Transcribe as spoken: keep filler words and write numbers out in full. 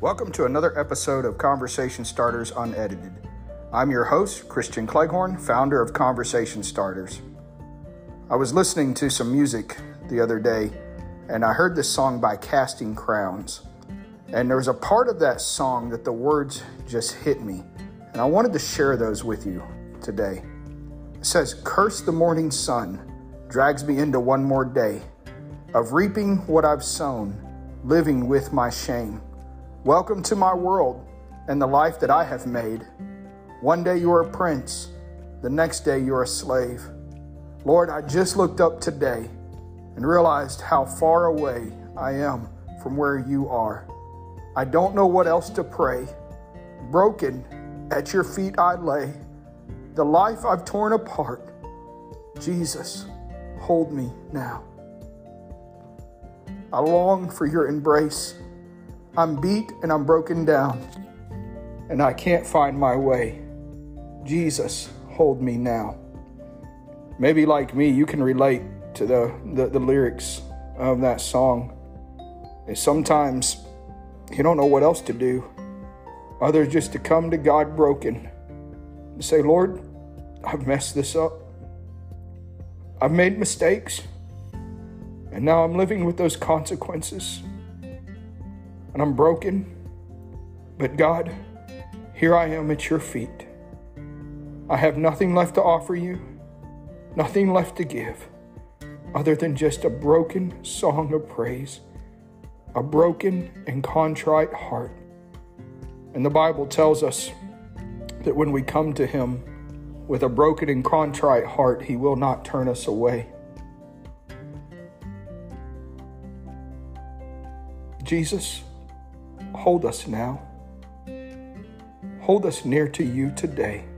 Welcome to another episode of Conversation Starters Unedited. I'm your host, Christian Cleghorn, founder of Conversation Starters. I was listening to some music the other day, and I heard this song by Casting Crowns. And there was a part of that song that the words just hit me, and I wanted to share those with you today. It says, "Curse the morning sun, drags me into one more day of reaping what I've sown, living with my shame. Welcome to my world and the life that I have made. One day you're a prince, the next day you're a slave. Lord, I just looked up today and realized how far away I am from where you are. I don't know what else to pray. Broken at your feet I lay, the life I've torn apart. Jesus, hold me now. I long for your embrace. I'm beat and I'm broken down, and I can't find my way. Jesus, hold me now." Maybe like me, you can relate to the, the, the lyrics of that song. And sometimes you don't know what else to do other than just to come to God broken and say, "Lord, I've messed this up. I've made mistakes. And now I'm living with those consequences. And I'm broken. But God, here I am at your feet. I have nothing left to offer you. Nothing left to give other than just a broken song of praise, a broken and contrite heart." And the Bible tells us that when we come to him with a broken and contrite heart, he will not turn us away. Jesus, hold us now. Hold us near to you today.